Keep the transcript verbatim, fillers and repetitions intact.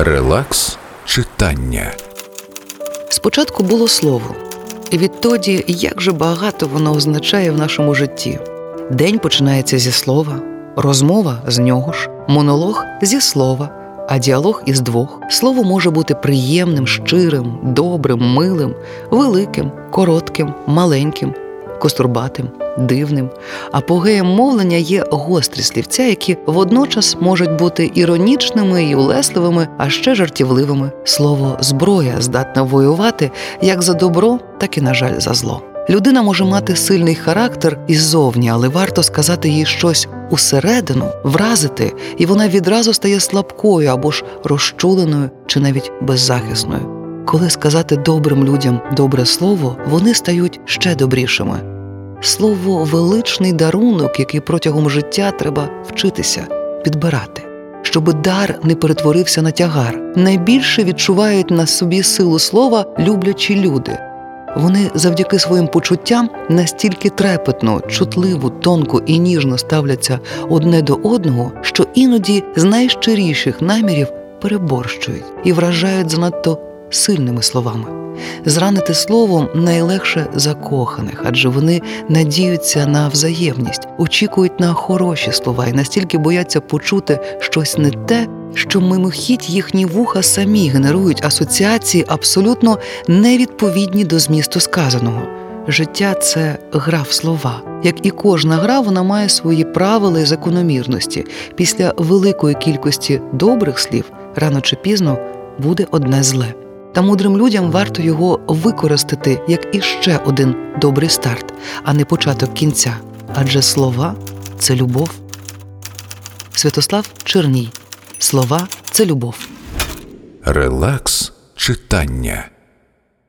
Релакс читання. Спочатку було слово. Відтоді, як же багато воно означає в нашому житті. День починається зі слова, розмова з нього ж, монолог зі слова, а діалог із двох. Слово може бути приємним, щирим, добрим, милим, великим, коротким, маленьким, костурбатим, дивним. Апогеєм мовлення є гострі слівця, які водночас можуть бути іронічними і улесливими, а ще жартівливими. Слово «зброя» здатне воювати як за добро, так і, на жаль, за зло. Людина може мати сильний характер іззовні, але варто сказати їй щось усередину, вразити, і вона відразу стає слабкою або ж розчуленою чи навіть беззахисною. Коли сказати добрим людям добре слово, вони стають ще добрішими. Слово – величний дарунок, який протягом життя треба вчитися, підбирати. Щоби дар не перетворився на тягар. Найбільше відчувають на собі силу слова люблячі люди. Вони завдяки своїм почуттям настільки трепетно, чутливо, тонко і ніжно ставляться одне до одного, що іноді з найщиріших намірів переборщують і вражають занадто сильними словами. Зранити словом найлегше закоханих, адже вони надіються на взаємність, очікують на хороші слова і настільки бояться почути щось не те, що мимохідь їхні вуха самі генерують асоціації, абсолютно невідповідні до змісту сказаного. Життя – це гра в слова. Як і кожна гра, вона має свої правила і закономірності. Після великої кількості добрих слів рано чи пізно буде одне зле. Та мудрим людям варто його використати як іще один добрий старт, а не початок кінця. Адже слова – це любов. Святослав Черній. Слова – це любов. Релакс читання.